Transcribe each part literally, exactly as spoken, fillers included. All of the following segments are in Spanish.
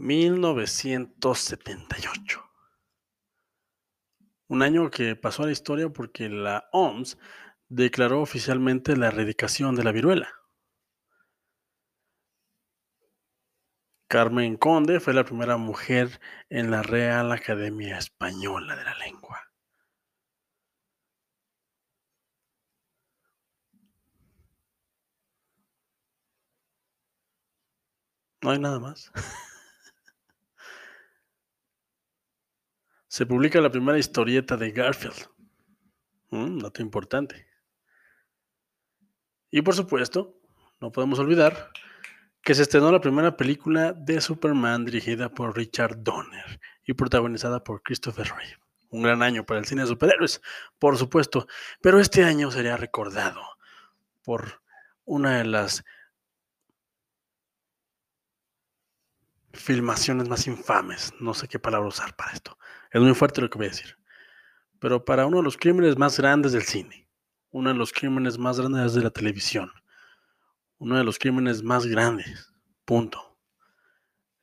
mil novecientos setenta y ocho. Un año que pasó a la historia porque la O M S declaró oficialmente la erradicación de la viruela. Carmen Conde fue la primera mujer en la Real Academia Española de la Lengua. No hay nada más. Se publica la primera historieta de Garfield. Un dato importante. Y por supuesto, no podemos olvidar que se estrenó la primera película de Superman dirigida por Richard Donner y protagonizada por Christopher Reeve. Un gran año para el cine de superhéroes, por supuesto, pero este año sería recordado por una de las filmaciones más infames, no sé qué palabra usar para esto, es muy fuerte lo que voy a decir, pero para uno de los crímenes más grandes del cine, uno de los crímenes más grandes de la televisión, uno de los crímenes más grandes, punto.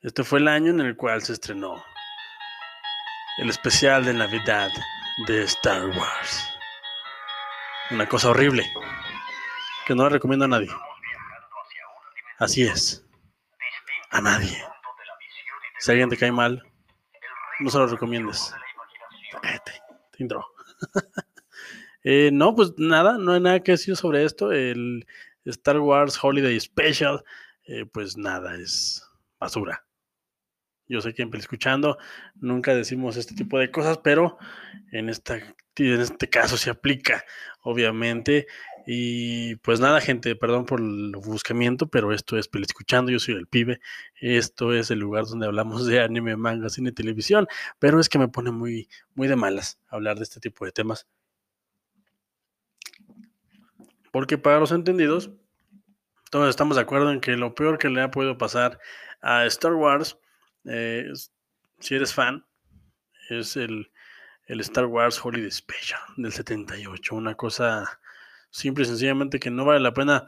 Este fue el año en el cual se estrenó el especial de Navidad de Star Wars, una cosa horrible que no le recomiendo a nadie, así es, a nadie. Si alguien te cae mal, no se lo recomiendes. Cállate, te intro. eh, no, pues nada, no hay nada que decir sobre esto. El Star Wars Holiday Special, eh, pues nada, es basura. Yo sé que en Peliscuchando nunca decimos este tipo de cosas, pero en, esta, en este caso se aplica, obviamente. Y pues nada, gente, perdón por el buscamiento, pero esto es Peliscuchando, yo soy el pibe. Esto es el lugar donde hablamos de anime, manga, cine y televisión, pero es que me pone muy, muy de malas hablar de este tipo de temas. Porque para los entendidos, todos estamos de acuerdo en que lo peor que le ha podido pasar a Star Wars, eh, si eres fan, es el, el Star Wars Holiday Special del setenta y ocho, una cosa simple y sencillamente que no vale la pena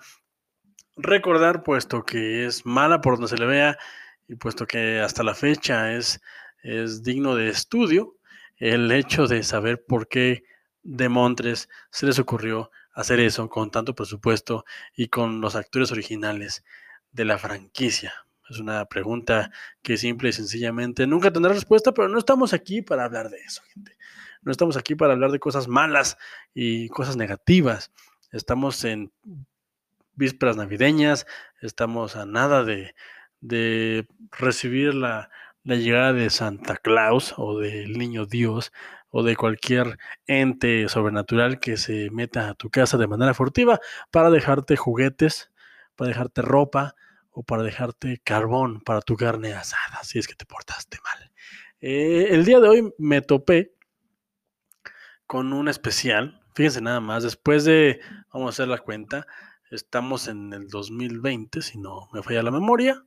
recordar, puesto que es mala por donde se le vea y puesto que hasta la fecha es, es digno de estudio el hecho de saber por qué demontres se les ocurrió hacer eso con tanto presupuesto y con los actores originales de la franquicia. Es una pregunta que simple y sencillamente nunca tendrá respuesta, pero no estamos aquí para hablar de eso, gente. No estamos aquí para hablar de cosas malas y cosas negativas. Estamos en vísperas navideñas, estamos a nada de, de recibir la, la llegada de Santa Claus o del Niño Dios o de cualquier ente sobrenatural que se meta a tu casa de manera furtiva para dejarte juguetes, para dejarte ropa o para dejarte carbón para tu carne asada, si es que te portaste mal. Eh, el día de hoy me topé con un especial. Fíjense nada más, después de, vamos a hacer la cuenta, estamos en el dos mil veinte, si no me falla la memoria,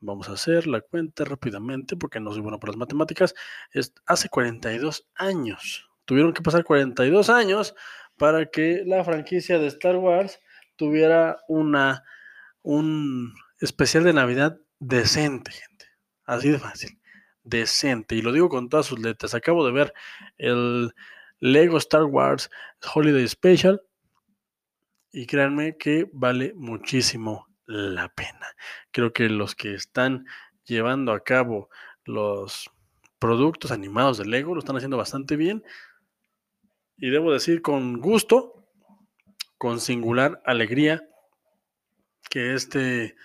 vamos a hacer la cuenta rápidamente, porque no soy bueno para las matemáticas, es, hace cuarenta y dos años, tuvieron que pasar cuarenta y dos años para que la franquicia de Star Wars tuviera una, un especial de Navidad decente, gente, así de fácil, decente, y lo digo con todas sus letras. Acabo de ver el Lego Star Wars Holiday Special y créanme que vale muchísimo la pena. Creo que los que están llevando a cabo los productos animados de Lego lo están haciendo bastante bien y debo decir con gusto, con singular alegría, que este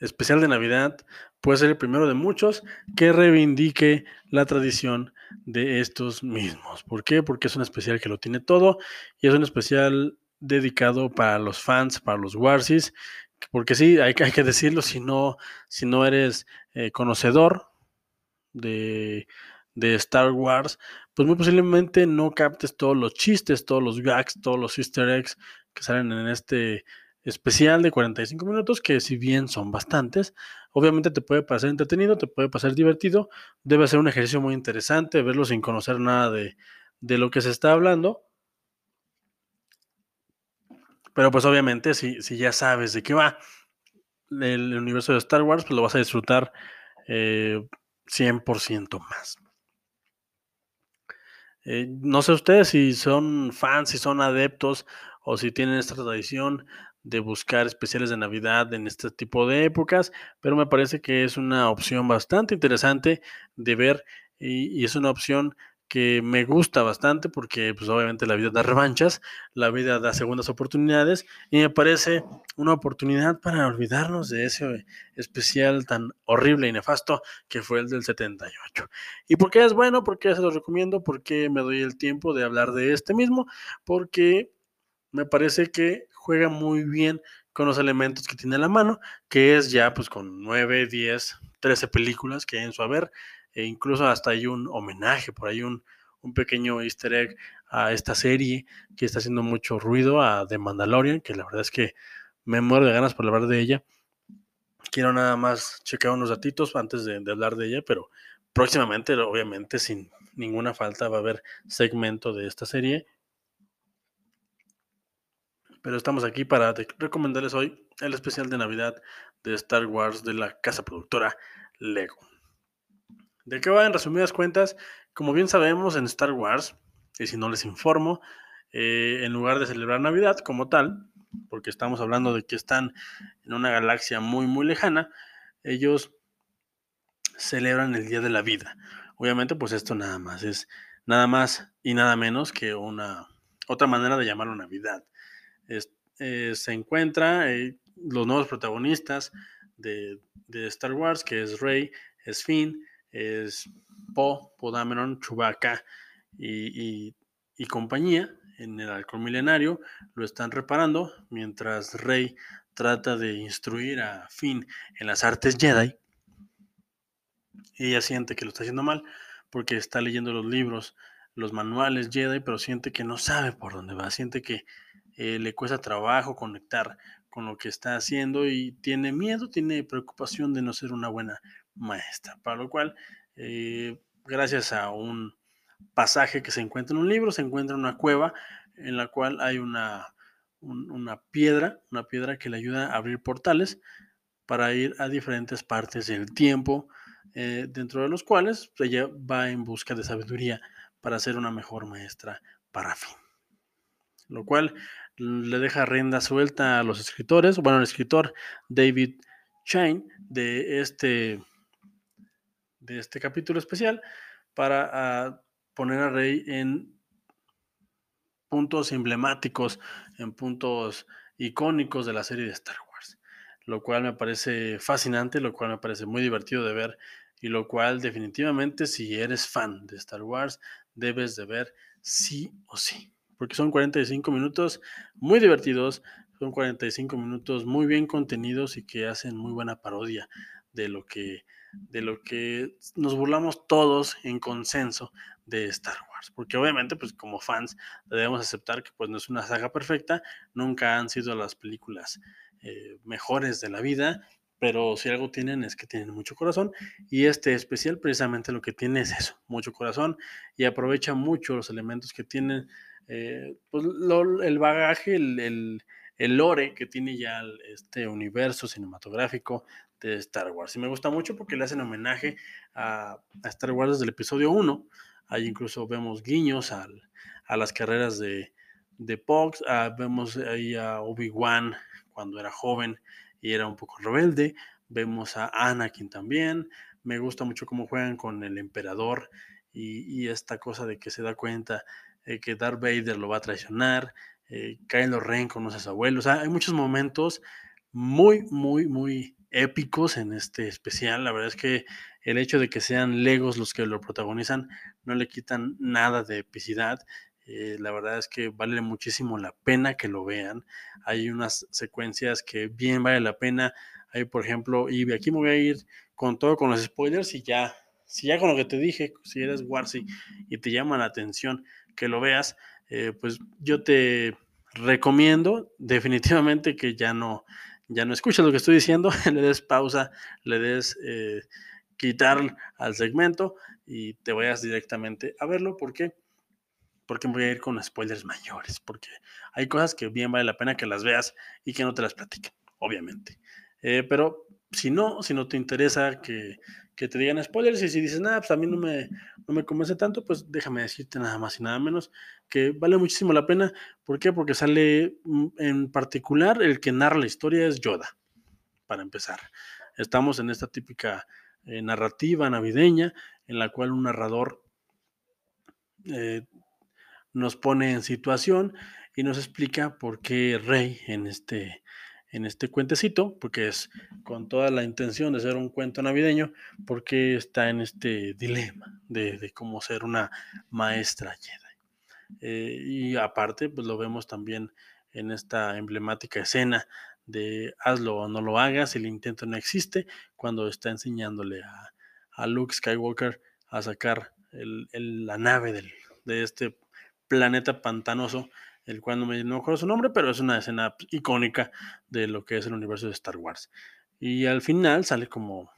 especial de Navidad puede ser el primero de muchos que reivindique la tradición de estos mismos. ¿Por qué? Porque es un especial que lo tiene todo y es un especial dedicado para los fans, para los warsis, porque sí, hay, hay que decirlo, si no, si no eres eh, conocedor de, de Star Wars, pues muy posiblemente no captes todos los chistes, todos los gags, todos los easter eggs que salen en este especial de cuarenta y cinco minutos, que si bien son bastantes, obviamente te puede parecer entretenido, te puede parecer divertido, debe ser un ejercicio muy interesante, verlo sin conocer nada de, de lo que se está hablando, pero pues obviamente si, si ya sabes de qué va el universo de Star Wars, pues lo vas a disfrutar eh, cien por ciento más. Eh, no sé ustedes si son fans, si son adeptos o si tienen esta tradición de buscar especiales de Navidad en este tipo de épocas, pero me parece que es una opción bastante interesante de ver y, y es una opción que me gusta bastante porque pues obviamente la vida da revanchas, la vida da segundas oportunidades y me parece una oportunidad para olvidarnos de ese especial tan horrible y nefasto que fue el del setenta y ocho. ¿Y por qué es bueno? ¿Por qué se lo recomiendo? ¿Por qué me doy el tiempo de hablar de este mismo? Porque me parece que juega muy bien con los elementos que tiene a la mano, que es ya pues con nueve, diez, trece películas que hay en su haber, e incluso hasta hay un homenaje, por ahí un, un pequeño easter egg a esta serie que está haciendo mucho ruido, a The Mandalorian, que la verdad es que me muero de ganas por hablar de ella. Quiero nada más checar unos datitos antes de, de hablar de ella, pero próximamente, obviamente, sin ninguna falta va a haber segmento de esta serie. Pero estamos aquí para recomendarles hoy el especial de Navidad de Star Wars de la casa productora Lego. ¿De qué va en resumidas cuentas? Como bien sabemos, en Star Wars, y si no les informo, eh, en lugar de celebrar Navidad como tal, porque estamos hablando de que están en una galaxia muy muy lejana, ellos celebran el Día de la Vida. Obviamente pues esto nada más es nada más y nada menos que una otra manera de llamarlo Navidad. Es, eh, se encuentra eh, los nuevos protagonistas de, de Star Wars, que es Rey, es Finn, es Poe Podameron, Chewbacca y, y, y compañía. En el Halcón Milenario lo están reparando mientras Rey trata de instruir a Finn en las artes Jedi. Ella siente que lo está haciendo mal porque está leyendo los libros, los manuales Jedi, pero siente que no sabe por dónde va, siente que Eh, le cuesta trabajo conectar con lo que está haciendo y tiene miedo, tiene preocupación de no ser una buena maestra, para lo cual eh, gracias a un pasaje que se encuentra en un libro, se encuentra en una cueva en la cual hay una, un, una piedra, una piedra que le ayuda a abrir portales para ir a diferentes partes del tiempo, eh, dentro de los cuales ella va en busca de sabiduría para ser una mejor maestra para Finn, lo cual le deja rienda suelta a los escritores, bueno, el escritor David Chain de este, de este capítulo especial para a poner a Rey en puntos emblemáticos, en puntos icónicos de la serie de Star Wars, lo cual me parece fascinante, lo cual me parece muy divertido de ver y lo cual definitivamente si eres fan de Star Wars debes de ver sí o sí. Porque son cuarenta y cinco minutos muy divertidos, son cuarenta y cinco minutos muy bien contenidos y que hacen muy buena parodia de lo que, de lo que nos burlamos todos en consenso de Star Wars. Porque obviamente, pues como fans, debemos aceptar que pues, no es una saga perfecta, nunca han sido las películas eh, mejores de la vida, pero si algo tienen es que tienen mucho corazón y este especial precisamente lo que tiene es eso, mucho corazón y aprovecha mucho los elementos que tienen. Eh, pues lo, el bagaje, el, el, el lore que tiene ya este universo cinematográfico de Star Wars. Y me gusta mucho porque le hacen homenaje a, a Star Wars desde el episodio uno. Ahí incluso vemos guiños al, a las carreras de, de Pox, ah, vemos ahí a Obi-Wan cuando era joven y era un poco rebelde. Vemos a Anakin también. Me gusta mucho cómo juegan con el emperador y, y esta cosa de que se da cuenta Eh, que Darth Vader lo va a traicionar, eh, Kylo Ren conoce a su abuelo. O sea, hay muchos momentos muy, muy, muy épicos en este especial. La verdad es que el hecho de que sean Legos los que lo protagonizan no le quitan nada de epicidad. Eh, la verdad es que vale muchísimo la pena que lo vean. Hay unas secuencias que bien vale la pena. Hay, por ejemplo, y aquí me voy a ir con todo, con los spoilers y ya. Si ya con lo que te dije, si eres Warsi y te llama la atención que lo veas, eh, pues yo te recomiendo definitivamente que ya no, ya no escuches lo que estoy diciendo, le des pausa, le des eh, quitar al segmento y te vayas directamente a verlo. ¿Por qué? Porque voy a ir con spoilers mayores, porque hay cosas que bien vale la pena que las veas y que no te las platiquen, obviamente. Eh, pero si no, si no te interesa que, que te digan spoilers, y si dices, nada, pues a mí no me, no me convence tanto, pues déjame decirte nada más y nada menos que vale muchísimo la pena. ¿Por qué? Porque sale en particular el que narra la historia es Yoda, para empezar. Estamos en esta típica eh, narrativa navideña en la cual un narrador eh, nos pone en situación y nos explica por qué Rey en este... en este cuentecito, porque es con toda la intención de ser un cuento navideño, porque está en este dilema de, de cómo ser una maestra Jedi. Eh, y aparte, pues lo vemos también en esta emblemática escena de hazlo o no lo hagas, el intento no existe, cuando está enseñándole a, a Luke Skywalker a sacar el, el, la nave del, de este planeta pantanoso, el cual no me acuerdo su nombre, pero es una escena icónica de lo que es el universo de Star Wars. Y al final sale como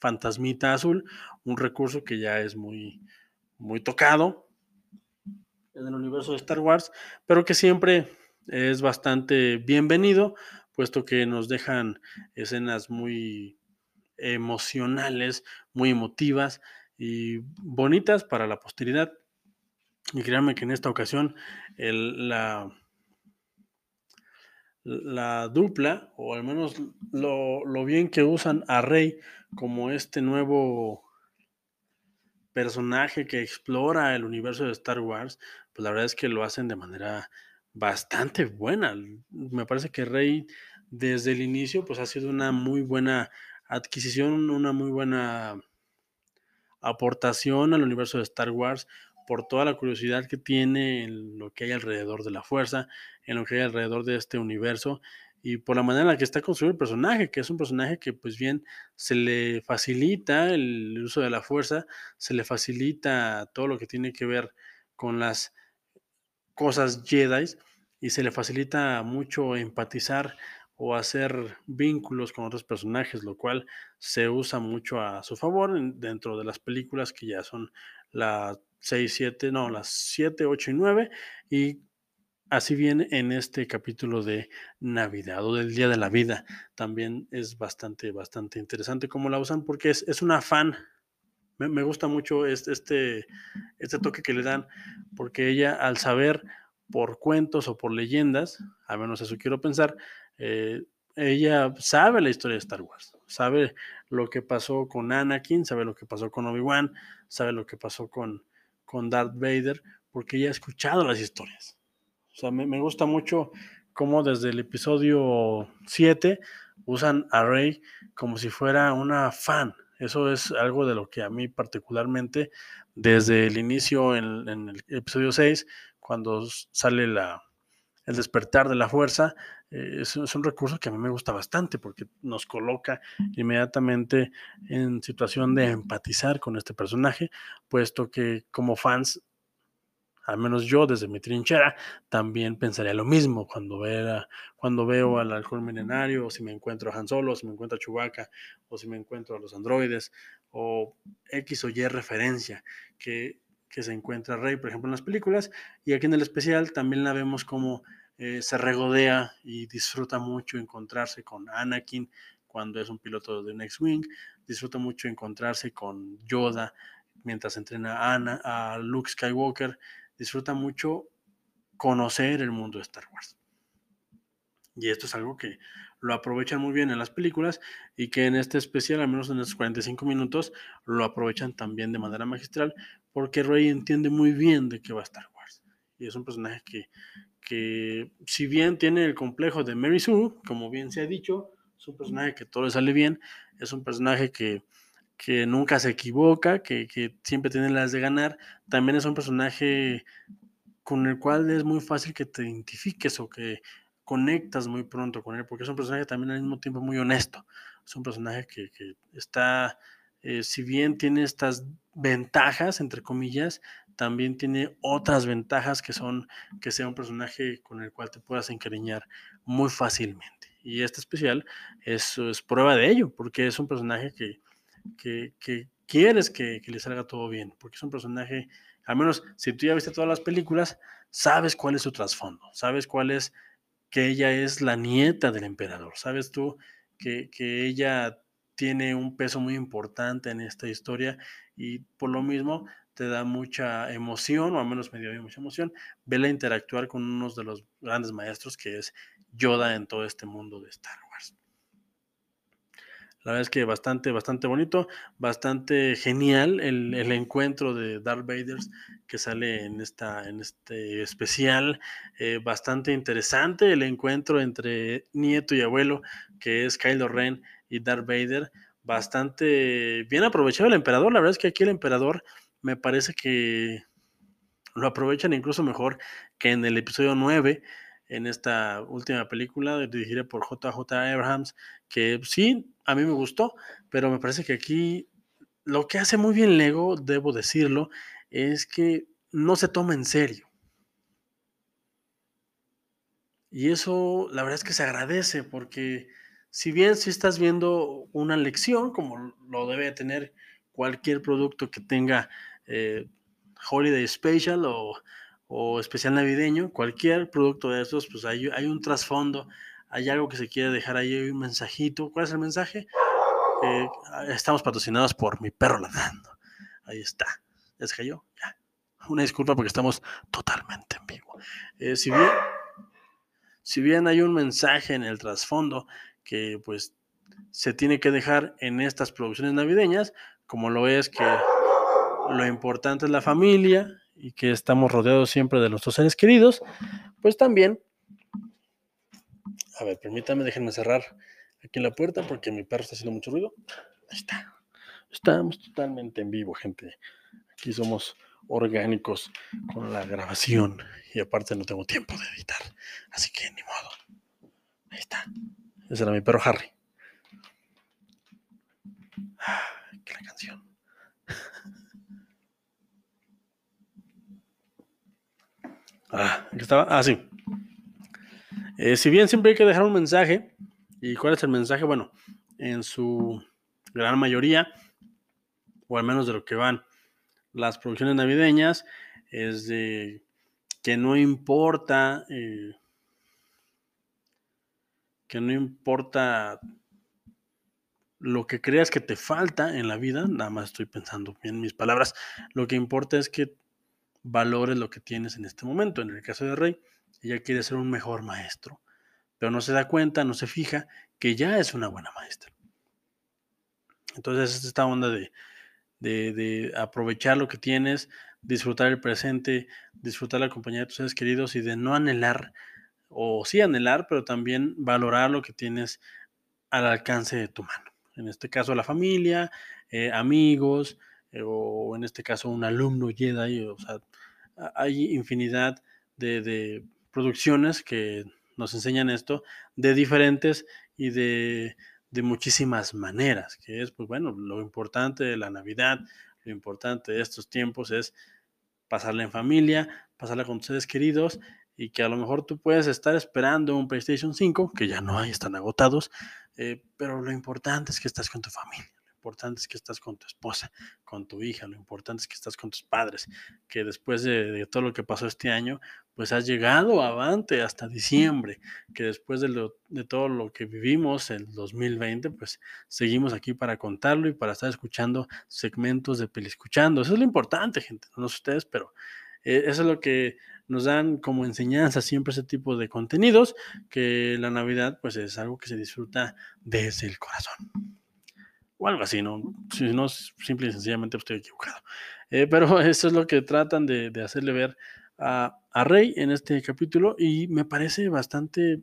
fantasmita azul, un recurso que ya es muy, muy tocado en el universo de Star Wars, pero que siempre es bastante bienvenido, puesto que nos dejan escenas muy emocionales, muy emotivas y bonitas para la posteridad. Y créanme que en esta ocasión el, la, la dupla, o al menos lo, lo bien que usan a Rey como este nuevo personaje que explora el universo de Star Wars, pues la verdad es que lo hacen de manera bastante buena. Me parece que Rey desde el inicio pues ha sido una muy buena adquisición, una muy buena aportación al universo de Star Wars, por toda la curiosidad que tiene en lo que hay alrededor de la fuerza, en lo que hay alrededor de este universo, y por la manera en la que está construido el personaje, que es un personaje que pues bien se le facilita el uso de la fuerza, se le facilita todo lo que tiene que ver con las cosas Jedi, y se le facilita mucho empatizar o hacer vínculos con otros personajes, lo cual se usa mucho a su favor dentro de las películas que ya son las seis, siete, no, las siete, ocho y nueve, y así viene en este capítulo de Navidad o del Día de la Vida. También es bastante, bastante interesante cómo la usan, porque es, es un afán. Me, me gusta mucho este, este, este toque que le dan, porque ella, al saber por cuentos o por leyendas, al menos eso quiero pensar, eh, ella sabe la historia de Star Wars, sabe lo que pasó con Anakin, sabe lo que pasó con Obi-Wan, sabe lo que pasó con con Darth Vader, porque ella ha escuchado las historias. O sea, me, me gusta mucho cómo desde el episodio siete usan a Rey como si fuera una fan. Eso es algo de lo que a mí particularmente, desde el inicio en, en el episodio seis, cuando sale la, el despertar de la fuerza, eh, es, es un recurso que a mí me gusta bastante, porque nos coloca inmediatamente en situación de empatizar con este personaje, puesto que como fans, al menos yo desde mi trinchera, también pensaría lo mismo cuando, vea, cuando veo al Halcón Milenario, o si me encuentro a Han Solo, o si me encuentro a Chewbacca, o si me encuentro a los androides, o X o Y referencia que, que se encuentra Rey, por ejemplo, en las películas. Y aquí en el especial también la vemos como Eh, se regodea y disfruta mucho encontrarse con Anakin cuando es un piloto de un X-Wing, disfruta mucho encontrarse con Yoda mientras entrena a, Ana, a Luke Skywalker, disfruta mucho conocer el mundo de Star Wars. Y esto es algo que lo aprovechan muy bien en las películas, y que en este especial, al menos en estos cuarenta y cinco minutos, lo aprovechan también de manera magistral, porque Rey entiende muy bien de qué va Star Wars, y es un personaje que que si bien tiene el complejo de Mary Sue, como bien se ha dicho, es un personaje que todo le sale bien, es un personaje que, que nunca se equivoca, que, que siempre tiene las de ganar, también es un personaje con el cual es muy fácil que te identifiques o que conectas muy pronto con él, porque es un personaje también al mismo tiempo muy honesto, es un personaje que, que está, eh, si bien tiene estas ventajas, entre comillas, también tiene otras ventajas que son que sea un personaje con el cual te puedas encariñar muy fácilmente. Y este especial es, es prueba de ello, porque es un personaje que, que, que quieres que, que le salga todo bien, porque es un personaje, al menos si tú ya viste todas las películas, sabes cuál es su trasfondo, sabes cuál es que ella es la nieta del emperador, sabes tú que, que ella tiene un peso muy importante en esta historia y por lo mismo te da mucha emoción, o al menos me dio mucha emoción, verla interactuar con uno de los grandes maestros que es Yoda en todo este mundo de Star Wars. La verdad es que bastante, bastante bonito, bastante genial el, el encuentro de Darth Vader que sale en, esta, en este especial. Eh, bastante interesante el encuentro entre nieto y abuelo, que es Kylo Ren y Darth Vader. Bastante bien aprovechado el emperador. La verdad es que aquí el emperador me parece que lo aprovechan incluso mejor que en el episodio nueve. En esta última película dirigida por J J Abrams, que sí, a mí me gustó, pero me parece que aquí lo que hace muy bien Lego, debo decirlo, es que no se toma en serio. Y eso la verdad es que se agradece, porque si bien si estás viendo una lección, como lo debe tener cualquier producto que tenga eh, Holiday Special o... o especial navideño, cualquier producto de estos, pues hay, hay un trasfondo, hay algo que se quiere dejar ahí, hay un mensajito. ¿Cuál es el mensaje? Eh, estamos patrocinados por mi perro ladrando. Ahí está. ¿Ya se cayó? Ya. Una disculpa porque estamos totalmente en vivo. Eh, si bien, si bien hay un mensaje en el trasfondo que pues se tiene que dejar en estas producciones navideñas, como lo es que lo importante es la familia, y que estamos rodeados siempre de nuestros seres queridos, pues también, a ver, permítanme, déjenme cerrar aquí la puerta porque mi perro está haciendo mucho ruido. Ahí está, estamos totalmente en vivo, gente, aquí somos orgánicos con la grabación, y aparte no tengo tiempo de editar, así que ni modo. Ahí está, ese era mi perro Harry. Ah, que la canción. Ah, aquí estaba. Ah, sí. Eh, si bien siempre hay que dejar un mensaje, ¿y cuál es el mensaje? Bueno, en su gran mayoría, o al menos de lo que van las producciones navideñas, es de que no importa, eh, que no importa lo que creas que te falta en la vida, nada más estoy pensando bien mis palabras, lo que importa es que valores lo que tienes en este momento. En el caso de Rey, ella quiere ser un mejor maestro, pero no se da cuenta, no se fija que ya es una buena maestra. Entonces esta onda de, de, de aprovechar lo que tienes, disfrutar el presente, disfrutar la compañía de tus seres queridos y de no anhelar, o sí anhelar, pero también valorar lo que tienes al alcance de tu mano. En este caso la familia, eh, amigos, o en este caso un alumno Jedi. O sea, hay infinidad de, de producciones que nos enseñan esto de diferentes y de, de muchísimas maneras, que es, pues bueno, lo importante de la Navidad, lo importante de estos tiempos es pasarla en familia, pasarla con tus seres queridos, y que a lo mejor tú puedes estar esperando un PlayStation cinco, que ya no hay, están agotados, eh, pero lo importante es que estás con tu familia. Lo importante es que estás con tu esposa, con tu hija, lo importante es que estás con tus padres, que después de, de todo lo que pasó este año, pues has llegado avante hasta diciembre, que después de, lo, de todo lo que vivimos en dos mil veinte, pues seguimos aquí para contarlo y para estar escuchando segmentos de Peliscuchando. Eso es lo importante, gente, no sé ustedes, pero eh, eso es lo que nos dan como enseñanza siempre ese tipo de contenidos, que la Navidad pues es algo que se disfruta desde el corazón. O algo así, ¿no? Si no, simple y sencillamente estoy equivocado. Eh, pero eso es lo que tratan de, de hacerle ver a, a Rey en este capítulo, y me parece bastante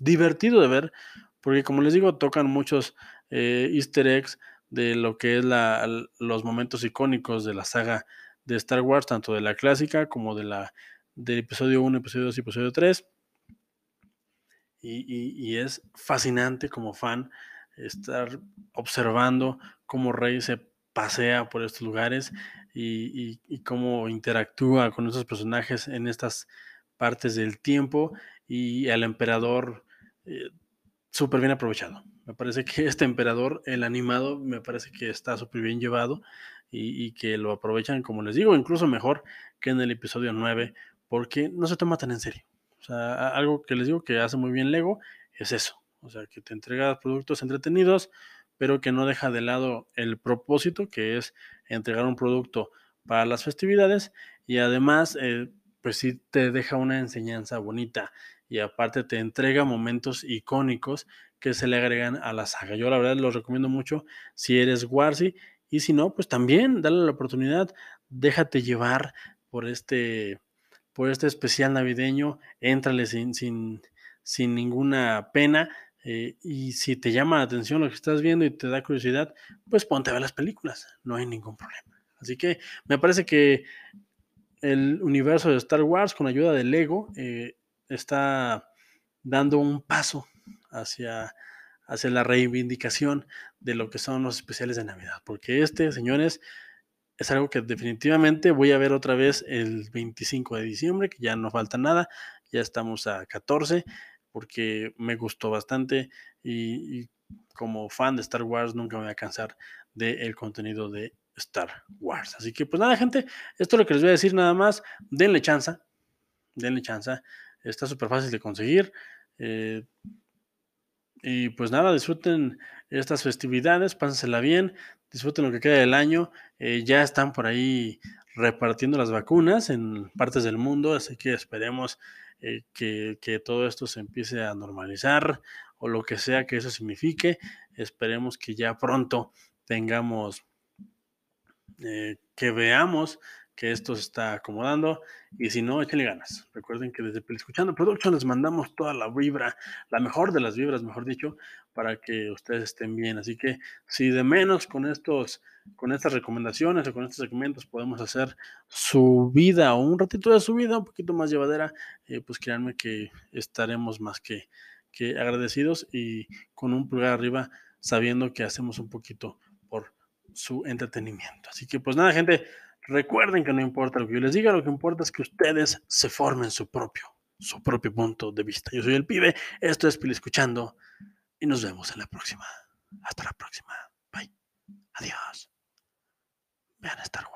divertido de ver, porque como les digo, tocan muchos eh, easter eggs de lo que es la, los momentos icónicos de la saga de Star Wars, tanto de la clásica como de la del episodio uno, episodio dos y episodio tres. Y, y, y es fascinante como fan estar observando cómo Rey se pasea por estos lugares y, y, y cómo interactúa con estos personajes en estas partes del tiempo, y al emperador eh, súper bien aprovechado. Me parece que este emperador, el animado, me parece que está súper bien llevado y, y que lo aprovechan, como les digo, incluso mejor que en el episodio nueve, porque no se toma tan en serio. O sea, algo que les digo que hace muy bien Lego es eso. O sea, que te entrega productos entretenidos, pero que no deja de lado el propósito, que es entregar un producto para las festividades, y además, eh, pues sí te deja una enseñanza bonita, y aparte te entrega momentos icónicos que se le agregan a la saga. Yo la verdad los recomiendo mucho si eres Warsi, y si no, pues también dale la oportunidad, déjate llevar por este, por este especial navideño, éntrale sin, sin, sin ninguna pena, eh, y si te llama la atención lo que estás viendo y te da curiosidad, pues ponte a ver las películas, no hay ningún problema. Así que me parece que el universo de Star Wars, con ayuda de Lego, eh, está dando un paso hacia, hacia la reivindicación de lo que son los especiales de Navidad, porque este, señores, es algo que definitivamente voy a ver otra vez el veinticinco de diciembre, que ya no falta nada, ya estamos a catorce, porque me gustó bastante, y, y como fan de Star Wars nunca me voy a cansar del contenido de Star Wars. Así que pues nada, gente, esto es lo que les voy a decir nada más. Denle chanza, denle chanza, está súper fácil de conseguir, eh, y pues nada, disfruten estas festividades, pásensela bien, disfruten lo que queda del año, eh, ya están por ahí repartiendo las vacunas en partes del mundo, así que esperemos eh, que, que todo esto se empiece a normalizar, o lo que sea que eso signifique. Esperemos que ya pronto tengamos Eh, que veamos que esto se está acomodando, y si no, échenle ganas. Recuerden que desde Peliscuchando Production les mandamos toda la vibra, la mejor de las vibras, mejor dicho, para que ustedes estén bien. Así que si de menos con estos, con estas recomendaciones o con estos segmentos podemos hacer su vida, o un ratito de su vida un poquito más llevadera, eh, pues créanme que estaremos más que, que agradecidos, y con un pulgar arriba sabiendo que hacemos un poquito por su entretenimiento. Así que pues nada, gente, recuerden que no importa lo que yo les diga, lo que importa es que ustedes se formen su propio, su propio punto de vista. Yo soy el Pibe, esto es Peliscuchando, y nos vemos en la próxima. Hasta la próxima. Bye. Adiós. Vean Star Wars.